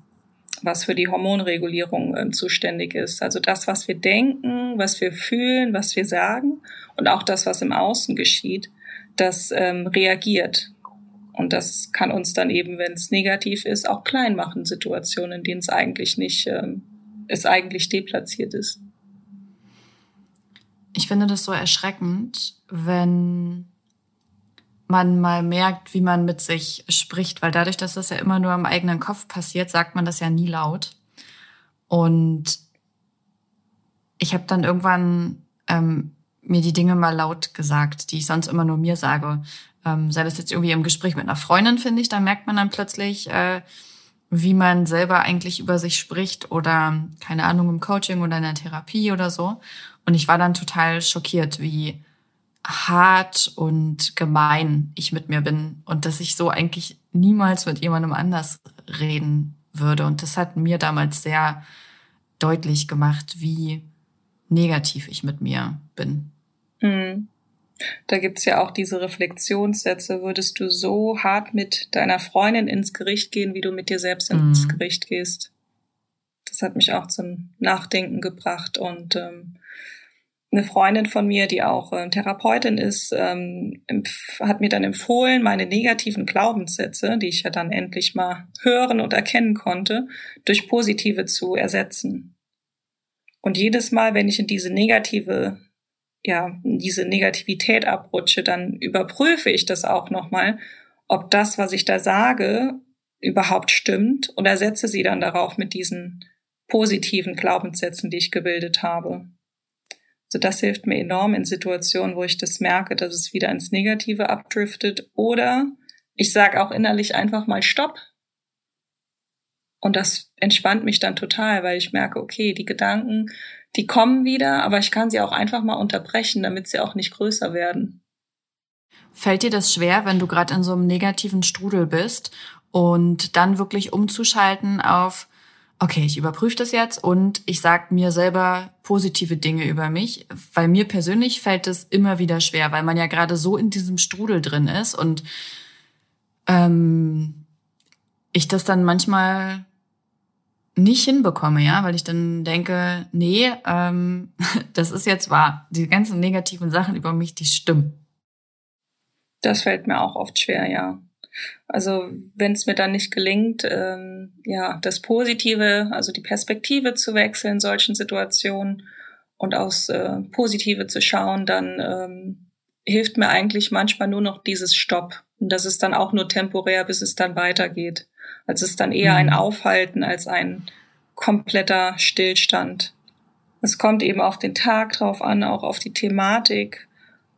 was für die Hormonregulierung äh, zuständig ist. Also das, was wir denken, was wir fühlen, was wir sagen und auch das, was im Außen geschieht, das ähm, reagiert. Und das kann uns dann eben, wenn es negativ ist, auch klein machen, Situationen, in denen es eigentlich nicht, ähm, es eigentlich deplatziert ist. Ich finde das so erschreckend, wenn man mal merkt, wie man mit sich spricht. Weil dadurch, dass das ja immer nur im eigenen Kopf passiert, sagt man das ja nie laut. Und ich habe dann irgendwann ähm, mir die Dinge mal laut gesagt, die ich sonst immer nur mir sage. Ähm, sei das jetzt irgendwie im Gespräch mit einer Freundin, finde ich, da merkt man dann plötzlich, äh, wie man selber eigentlich über sich spricht oder, keine Ahnung, im Coaching oder in der Therapie oder so. Und ich war dann total schockiert, wie hart und gemein ich mit mir bin und dass ich so eigentlich niemals mit jemandem anders reden würde. Und das hat mir damals sehr deutlich gemacht, wie negativ ich mit mir bin. Mhm. Da gibt's ja auch diese Reflexionssätze. Würdest du so hart mit deiner Freundin ins Gericht gehen, wie du mit dir selbst ins mhm. Gericht gehst? Das hat mich auch zum Nachdenken gebracht. Und ähm, eine Freundin von mir, die auch ähm, Therapeutin ist, ähm, hat mir dann empfohlen, meine negativen Glaubenssätze, die ich ja dann endlich mal hören und erkennen konnte, durch positive zu ersetzen. Und jedes Mal, wenn ich in diese negative ja, diese Negativität abrutsche, dann überprüfe ich das auch nochmal, ob das, was ich da sage, überhaupt stimmt und ersetze sie dann darauf mit diesen positiven Glaubenssätzen, die ich gebildet habe. Also das hilft mir enorm in Situationen, wo ich das merke, dass es wieder ins Negative abdriftet, oder ich sage auch innerlich einfach mal Stopp. Und das entspannt mich dann total, weil ich merke, okay, die Gedanken, die kommen wieder, aber ich kann sie auch einfach mal unterbrechen, damit sie auch nicht größer werden. Fällt dir das schwer, wenn du gerade in so einem negativen Strudel bist und dann wirklich umzuschalten auf, okay, ich überprüfe das jetzt und ich sage mir selber positive Dinge über mich? Weil mir persönlich fällt es immer wieder schwer, weil man ja gerade so in diesem Strudel drin ist und ähm, ich das dann manchmal nicht hinbekomme, ja, weil ich dann denke, nee, ähm, das ist jetzt wahr. Die ganzen negativen Sachen über mich, die stimmen. Das fällt mir auch oft schwer, ja. Also wenn es mir dann nicht gelingt, ähm, ja, das Positive, also die Perspektive zu wechseln in solchen Situationen und aufs äh, Positive zu schauen, dann ähm, hilft mir eigentlich manchmal nur noch dieses Stopp. Und das ist dann auch nur temporär, bis es dann weitergeht. Also es ist dann eher ein Aufhalten als ein kompletter Stillstand. Es kommt eben auf den Tag drauf an, auch auf die Thematik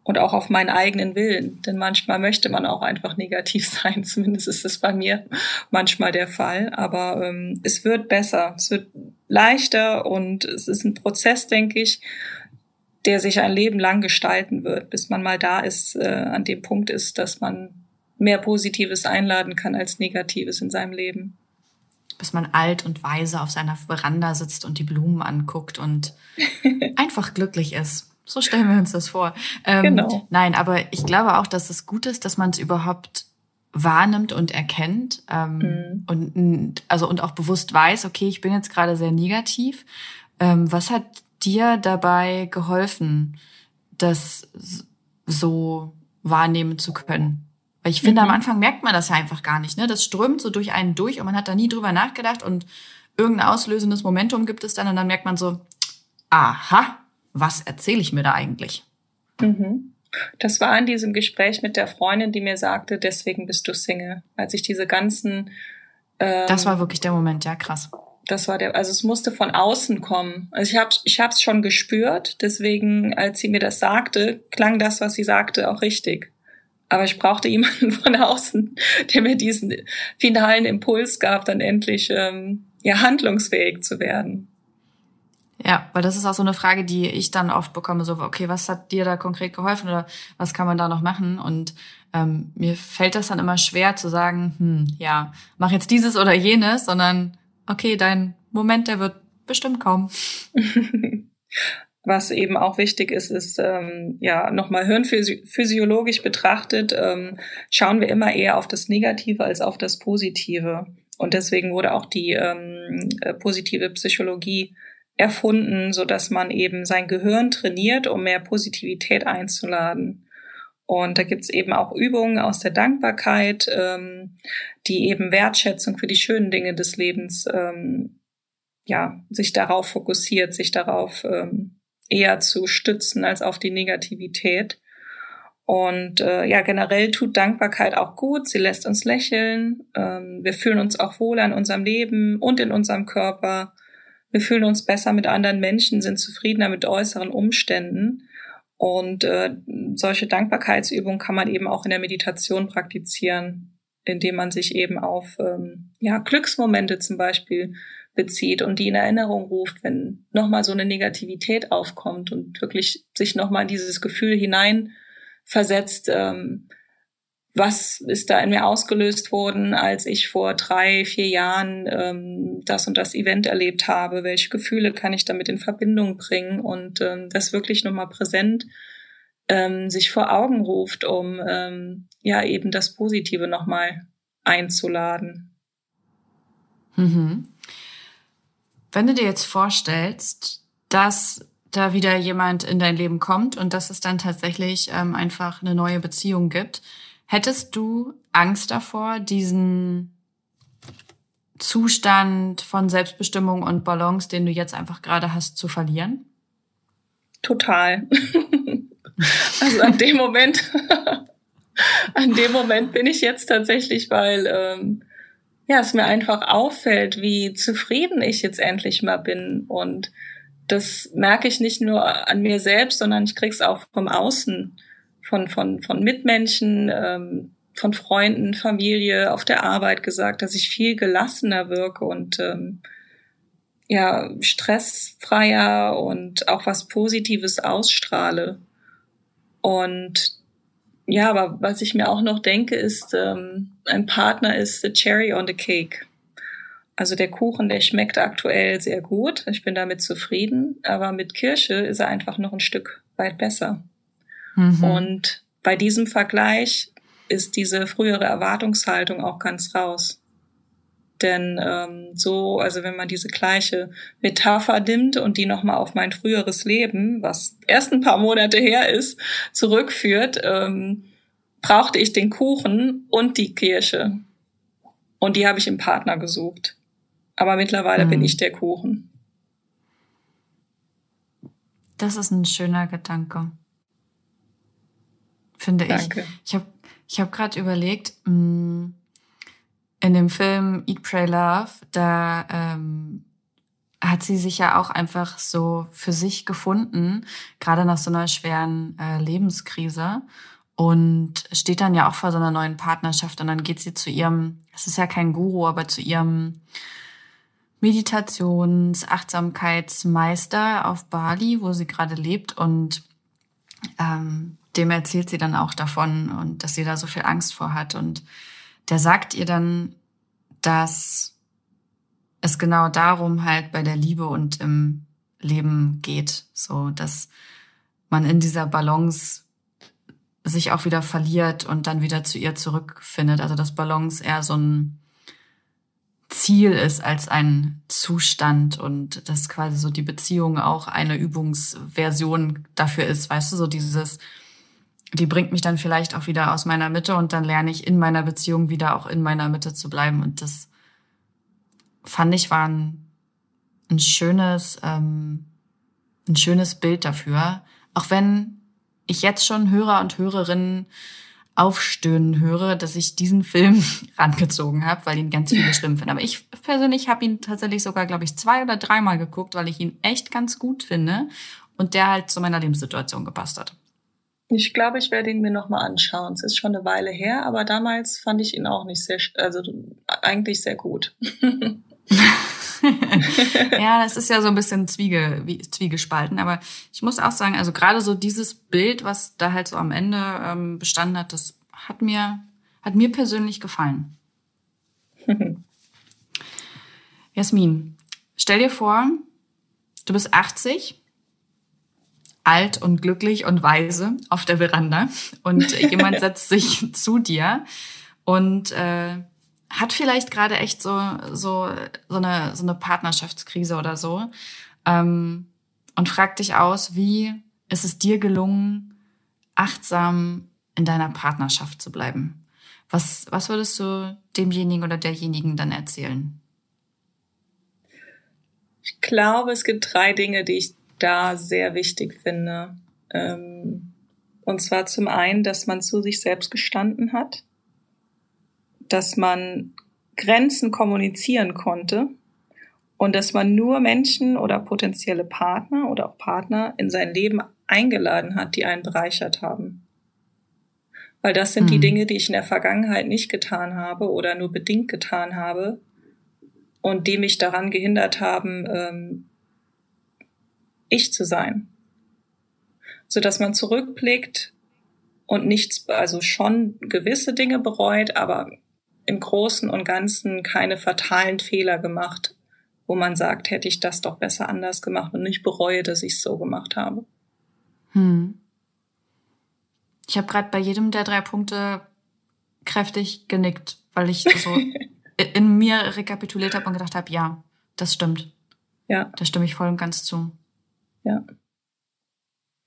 und auch auf meinen eigenen Willen. Denn manchmal möchte man auch einfach negativ sein. Zumindest ist das bei mir manchmal der Fall. Aber ähm, es wird besser, es wird leichter und es ist ein Prozess, denke ich, der sich ein Leben lang gestalten wird, bis man mal da ist, äh, an dem Punkt ist, dass man mehr Positives einladen kann als Negatives in seinem Leben. Bis man alt und weise auf seiner Veranda sitzt und die Blumen anguckt und einfach glücklich ist. So stellen wir uns das vor. Ähm, genau. Nein, aber ich glaube auch, dass es gut ist, dass man es überhaupt wahrnimmt und erkennt ähm, mhm. und, also, und auch bewusst weiß, okay, ich bin jetzt gerade sehr negativ. Ähm, was hat dir dabei geholfen, das so wahrnehmen zu können? Weil ich finde, mhm. am Anfang merkt man das ja einfach gar nicht, ne? Das strömt so durch einen durch und man hat da nie drüber nachgedacht und irgendein auslösendes Momentum gibt es dann und dann merkt man so, aha, was erzähle ich mir da eigentlich? Mhm. Das war in diesem Gespräch mit der Freundin, die mir sagte, deswegen bist du Single. Als ich diese ganzen... Ähm, das war wirklich der Moment, ja, krass. Das war der, also es musste von außen kommen. Also ich habe ich hab's schon gespürt, deswegen, als sie mir das sagte, klang das, was sie sagte, auch richtig. Aber ich brauchte jemanden von außen, der mir diesen finalen Impuls gab, dann endlich ähm, ja, handlungsfähig zu werden. Ja, weil das ist auch so eine Frage, die ich dann oft bekomme, so, okay, was hat dir da konkret geholfen oder was kann man da noch machen? Und ähm, mir fällt das dann immer schwer zu sagen, hm, ja, mach jetzt dieses oder jenes, sondern okay, dein Moment, der wird bestimmt kommen. Was eben auch wichtig ist, ist, ähm, ja, nochmal hirnphysiologisch betrachtet, ähm, schauen wir immer eher auf das Negative als auf das Positive. Und deswegen wurde auch die ähm, positive Psychologie erfunden, sodass man eben sein Gehirn trainiert, um mehr Positivität einzuladen. Und da gibt's eben auch Übungen aus der Dankbarkeit, ähm, die eben Wertschätzung für die schönen Dinge des Lebens, ähm, ja, sich darauf fokussiert, sich darauf ähm, eher zu stützen als auf die Negativität. Und äh, ja, generell tut Dankbarkeit auch gut. Sie lässt uns lächeln. Ähm, wir fühlen uns auch wohler in unserem Leben und in unserem Körper. Wir fühlen uns besser mit anderen Menschen, sind zufriedener mit äußeren Umständen. Und äh, solche Dankbarkeitsübungen kann man eben auch in der Meditation praktizieren, indem man sich eben auf ähm, ja, Glücksmomente zum Beispiel bezieht und die in Erinnerung ruft, wenn nochmal so eine Negativität aufkommt und wirklich sich nochmal in dieses Gefühl hinein versetzt, ähm, was ist da in mir ausgelöst worden, als ich vor drei, vier Jahren ähm, das und das Event erlebt habe, welche Gefühle kann ich damit in Verbindung bringen und ähm, das wirklich nochmal präsent ähm, sich vor Augen ruft, um ähm, ja eben das Positive nochmal einzuladen. Mhm. Wenn du dir jetzt vorstellst, dass da wieder jemand in dein Leben kommt und dass es dann tatsächlich ähm, einfach eine neue Beziehung gibt. Hättest du Angst davor, diesen Zustand von Selbstbestimmung und Balance, den du jetzt einfach gerade hast, zu verlieren? Total. Also an dem Moment, an dem Moment bin ich jetzt tatsächlich, weil ähm, ja, es mir einfach auffällt, wie zufrieden ich jetzt endlich mal bin und das merke ich nicht nur an mir selbst, sondern ich krieg's auch vom Außen, von von von Mitmenschen, ähm, von Freunden, Familie, auf der Arbeit gesagt, dass ich viel gelassener wirke und ähm, ja stressfreier und auch was Positives ausstrahle. Und ja, aber was ich mir auch noch denke, ist, ähm, ein Partner ist the cherry on the cake. Also der Kuchen, der schmeckt aktuell sehr gut. Ich bin damit zufrieden. Aber mit Kirsche ist er einfach noch ein Stück weit besser. Mhm. Und bei diesem Vergleich ist diese frühere Erwartungshaltung auch ganz raus. Denn ähm, so, also wenn man diese gleiche Metapher nimmt und die nochmal auf mein früheres Leben, was erst ein paar Monate her ist, zurückführt, ähm, brauchte ich den Kuchen und die Kirsche. Und die habe ich im Partner gesucht. Aber mittlerweile hm. bin ich der Kuchen. Das ist ein schöner Gedanke, finde Danke. ich. Ich habe ich hab gerade überlegt, in dem Film Eat, Pray, Love, da ähm, hat sie sich ja auch einfach so für sich gefunden, gerade nach so einer schweren äh, Lebenskrise. Und steht dann ja auch vor so einer neuen Partnerschaft und dann geht sie zu ihrem, es ist ja kein Guru, aber zu ihrem Meditations-, Achtsamkeitsmeister auf Bali, wo sie gerade lebt und ähm, dem erzählt sie dann auch davon und dass sie da so viel Angst vor hat und der sagt ihr dann, dass es genau darum halt bei der Liebe und im Leben geht, so dass man in dieser Balance sich auch wieder verliert und dann wieder zu ihr zurückfindet. Also dass Balance eher so ein Ziel ist als ein Zustand und dass quasi so die Beziehung auch eine Übungsversion dafür ist. Weißt du, so dieses, die bringt mich dann vielleicht auch wieder aus meiner Mitte und dann lerne ich in meiner Beziehung wieder auch in meiner Mitte zu bleiben. Und das fand ich war ein, ein schönes, ähm, ein schönes Bild dafür. Auch wenn ich jetzt schon Hörer und Hörerinnen aufstöhnen höre, dass ich diesen Film rangezogen habe, weil ihn ganz viele schlimm finden. Aber ich persönlich habe ihn tatsächlich sogar, glaube ich, zwei- oder dreimal geguckt, weil ich ihn echt ganz gut finde und der halt zu meiner Lebenssituation gepasst hat. Ich glaube, ich werde ihn mir nochmal anschauen. Es ist schon eine Weile her, aber damals fand ich ihn auch nicht sehr, also eigentlich sehr gut. Ja, das ist ja so ein bisschen Zwiege, wie, zwiegespalten, aber ich muss auch sagen, also gerade so dieses Bild, was da halt so am Ende ähm, bestanden hat, das hat mir, hat mir persönlich gefallen. Jasmin, stell dir vor, du bist achtzig, alt und glücklich und weise auf der Veranda und jemand setzt sich zu dir und äh, hat vielleicht gerade echt so so so eine so eine Partnerschaftskrise oder so ähm, und fragt dich aus, wie ist es dir gelungen, achtsam in deiner Partnerschaft zu bleiben? Was was würdest du demjenigen oder derjenigen dann erzählen? Ich glaube, es gibt drei Dinge, die ich da sehr wichtig finde. Ähm, und zwar zum einen, dass man zu sich selbst gestanden hat, dass man Grenzen kommunizieren konnte und dass man nur Menschen oder potenzielle Partner oder auch Partner in sein Leben eingeladen hat, die einen bereichert haben. Weil das sind mhm. die Dinge, die ich in der Vergangenheit nicht getan habe oder nur bedingt getan habe und die mich daran gehindert haben, ähm, ich zu sein. So dass man zurückblickt und nichts, also schon gewisse Dinge bereut, aber im Großen und Ganzen keine fatalen Fehler gemacht, wo man sagt, hätte ich das doch besser anders gemacht und ich bereue, dass ich es so gemacht habe. Hm. Ich habe gerade bei jedem der drei Punkte kräftig genickt, weil ich so in mir rekapituliert habe und gedacht habe, ja, das stimmt. Ja. Da stimme ich voll und ganz zu. Ja.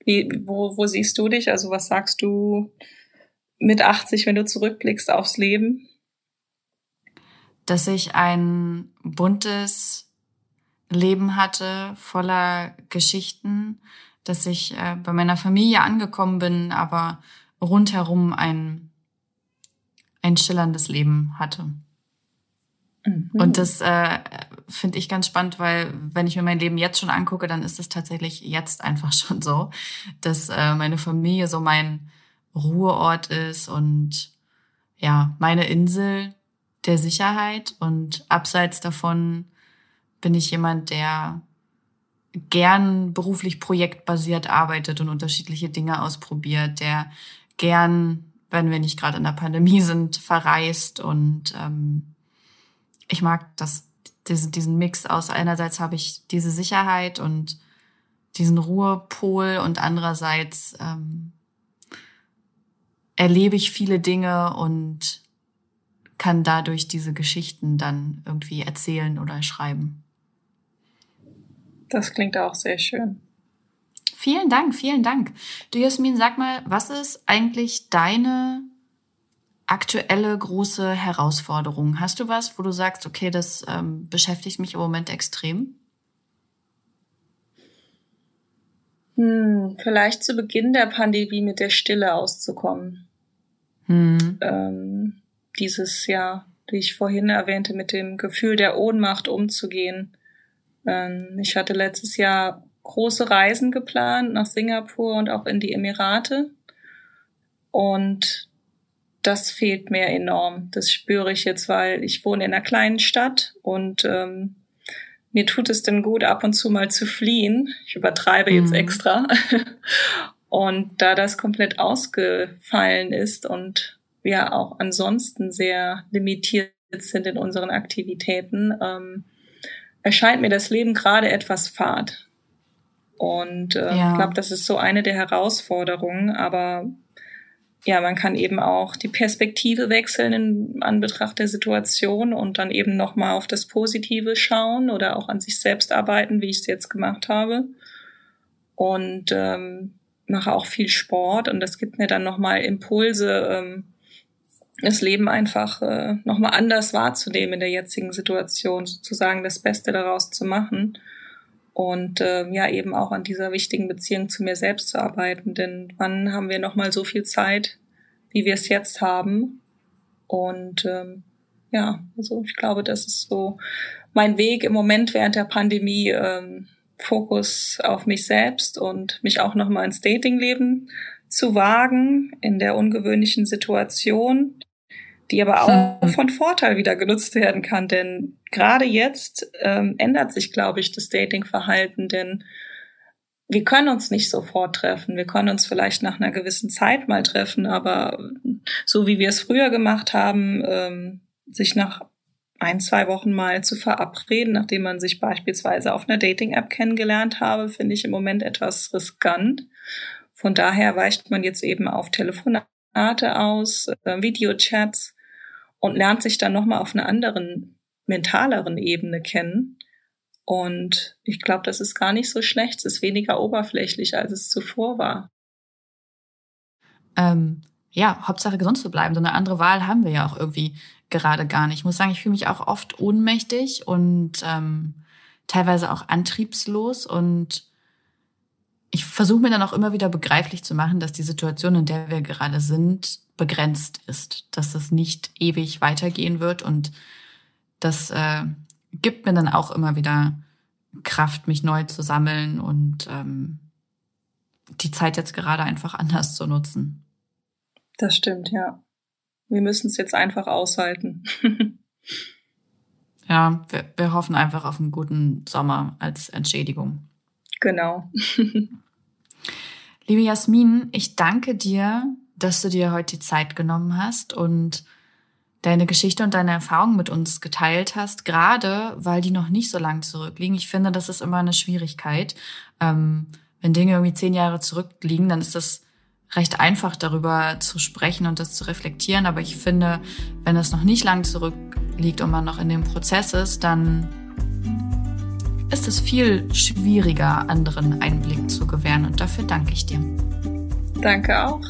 Wie, wo, wo siehst du dich? Also was sagst du mit achtzig, wenn du zurückblickst aufs Leben? Dass ich ein buntes Leben hatte, voller Geschichten, dass ich äh, bei meiner Familie angekommen bin, aber rundherum ein, ein schillerndes Leben hatte. Mhm. Und das äh, finde ich ganz spannend, weil wenn ich mir mein Leben jetzt schon angucke, dann ist es tatsächlich jetzt einfach schon so, dass äh, meine Familie so mein Ruheort ist und ja, meine Insel der Sicherheit. Und abseits davon bin ich jemand, der gern beruflich projektbasiert arbeitet und unterschiedliche Dinge ausprobiert, der gern, wenn wir nicht gerade in der Pandemie sind, verreist. Und ähm, ich mag das, diesen, diesen Mix aus, einerseits habe ich diese Sicherheit und diesen Ruhepol und andererseits ähm, erlebe ich viele Dinge und kann dadurch diese Geschichten dann irgendwie erzählen oder schreiben. Das klingt auch sehr schön. Vielen Dank, vielen Dank. Du, Jasmin, sag mal, was ist eigentlich deine aktuelle große Herausforderung? Hast du was, wo du sagst, okay, das ähm, beschäftigt mich im Moment extrem? Hm, vielleicht zu Beginn der Pandemie mit der Stille auszukommen. Hm. Ähm, dieses Jahr, wie ich vorhin erwähnte, mit dem Gefühl der Ohnmacht umzugehen. Ich hatte letztes Jahr große Reisen geplant nach Singapur und auch in die Emirate. Und das fehlt mir enorm. Das spüre ich jetzt, weil ich wohne in einer kleinen Stadt und ähm, mir tut es dann gut, ab und zu mal zu fliehen. Ich übertreibe jetzt mhm. extra. Und da das komplett ausgefallen ist und wir auch ansonsten sehr limitiert sind in unseren Aktivitäten, ähm, erscheint mir das Leben gerade etwas fad. Und äh, ja. ich glaube, das ist so eine der Herausforderungen. Aber ja, man kann eben auch die Perspektive wechseln in Anbetracht der Situation und dann eben nochmal auf das Positive schauen oder auch an sich selbst arbeiten, wie ich es jetzt gemacht habe. Und ähm, mache auch viel Sport und das gibt mir dann nochmal Impulse, ähm, das Leben einfach äh, nochmal anders wahrzunehmen in der jetzigen Situation, sozusagen das Beste daraus zu machen und äh, ja eben auch an dieser wichtigen Beziehung zu mir selbst zu arbeiten, denn wann haben wir nochmal so viel Zeit, wie wir es jetzt haben und ähm, ja, also ich glaube, das ist so mein Weg im Moment während der Pandemie, ähm, Fokus auf mich selbst und mich auch nochmal ins Datingleben zu wagen in der ungewöhnlichen Situation, die aber auch von Vorteil wieder genutzt werden kann. Denn gerade jetzt ähm, ändert sich, glaube ich, das Datingverhalten, denn wir können uns nicht sofort treffen. Wir können uns vielleicht nach einer gewissen Zeit mal treffen, aber so wie wir es früher gemacht haben, ähm, sich nach ein, zwei Wochen mal zu verabreden, nachdem man sich beispielsweise auf einer Dating-App kennengelernt habe, finde ich im Moment etwas riskant. Von daher weicht man jetzt eben auf Telefonate aus, äh, Videochats und lernt sich dann nochmal auf einer anderen, mentaleren Ebene kennen. Und ich glaube, das ist gar nicht so schlecht. Es ist weniger oberflächlich, als es zuvor war. Ähm, ja, Hauptsache gesund zu bleiben. So eine andere Wahl haben wir ja auch irgendwie gerade gar nicht. Ich muss sagen, ich fühle mich auch oft ohnmächtig und ähm, teilweise auch antriebslos und ich versuche mir dann auch immer wieder begreiflich zu machen, dass die Situation, in der wir gerade sind, begrenzt ist, dass das nicht ewig weitergehen wird. Und das äh, gibt mir dann auch immer wieder Kraft, mich neu zu sammeln und ähm, die Zeit jetzt gerade einfach anders zu nutzen. Das stimmt, ja. Wir müssen es jetzt einfach aushalten. Ja, wir, wir hoffen einfach auf einen guten Sommer als Entschädigung. Genau. Liebe Jasmin, ich danke dir, dass du dir heute die Zeit genommen hast und deine Geschichte und deine Erfahrungen mit uns geteilt hast, gerade weil die noch nicht so lang zurückliegen. Ich finde, das ist immer eine Schwierigkeit. Ähm, wenn Dinge irgendwie zehn Jahre zurückliegen, dann ist das recht einfach, darüber zu sprechen und das zu reflektieren. Aber ich finde, wenn das noch nicht lang zurückliegt und man noch in dem Prozess ist, dann ist es viel schwieriger, anderen Einblick zu gewähren. Und dafür danke ich dir. Danke auch.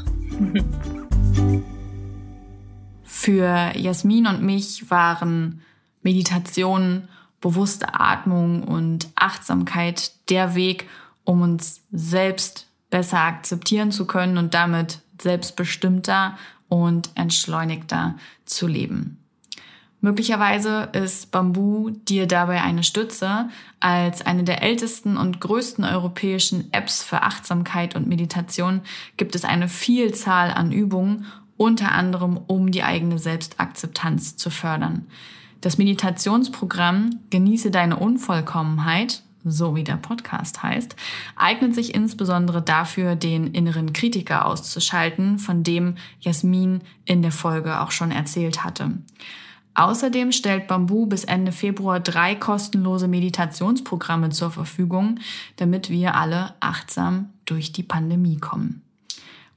Für Jasmin und mich waren Meditation, bewusste Atmung und Achtsamkeit der Weg, um uns selbst besser akzeptieren zu können und damit selbstbestimmter und entschleunigter zu leben. Möglicherweise ist Bamboo dir dabei eine Stütze. Als eine der ältesten und größten europäischen Apps für Achtsamkeit und Meditation gibt es eine Vielzahl an Übungen, unter anderem um die eigene Selbstakzeptanz zu fördern. Das Meditationsprogramm Genieße deine Unvollkommenheit, so wie der Podcast heißt, eignet sich insbesondere dafür, den inneren Kritiker auszuschalten, von dem Jasmin in der Folge auch schon erzählt hatte. Außerdem stellt Bamboo bis Ende Februar drei kostenlose Meditationsprogramme zur Verfügung, damit wir alle achtsam durch die Pandemie kommen.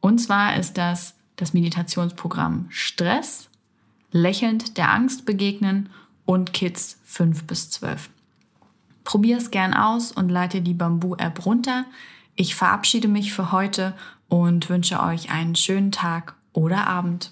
Und zwar ist das das Meditationsprogramm Stress, lächelnd der Angst begegnen und Kids fünf bis zwölf. Probier es gern aus und lade die Bamboo-App runter. Ich verabschiede mich für heute und wünsche euch einen schönen Tag oder Abend.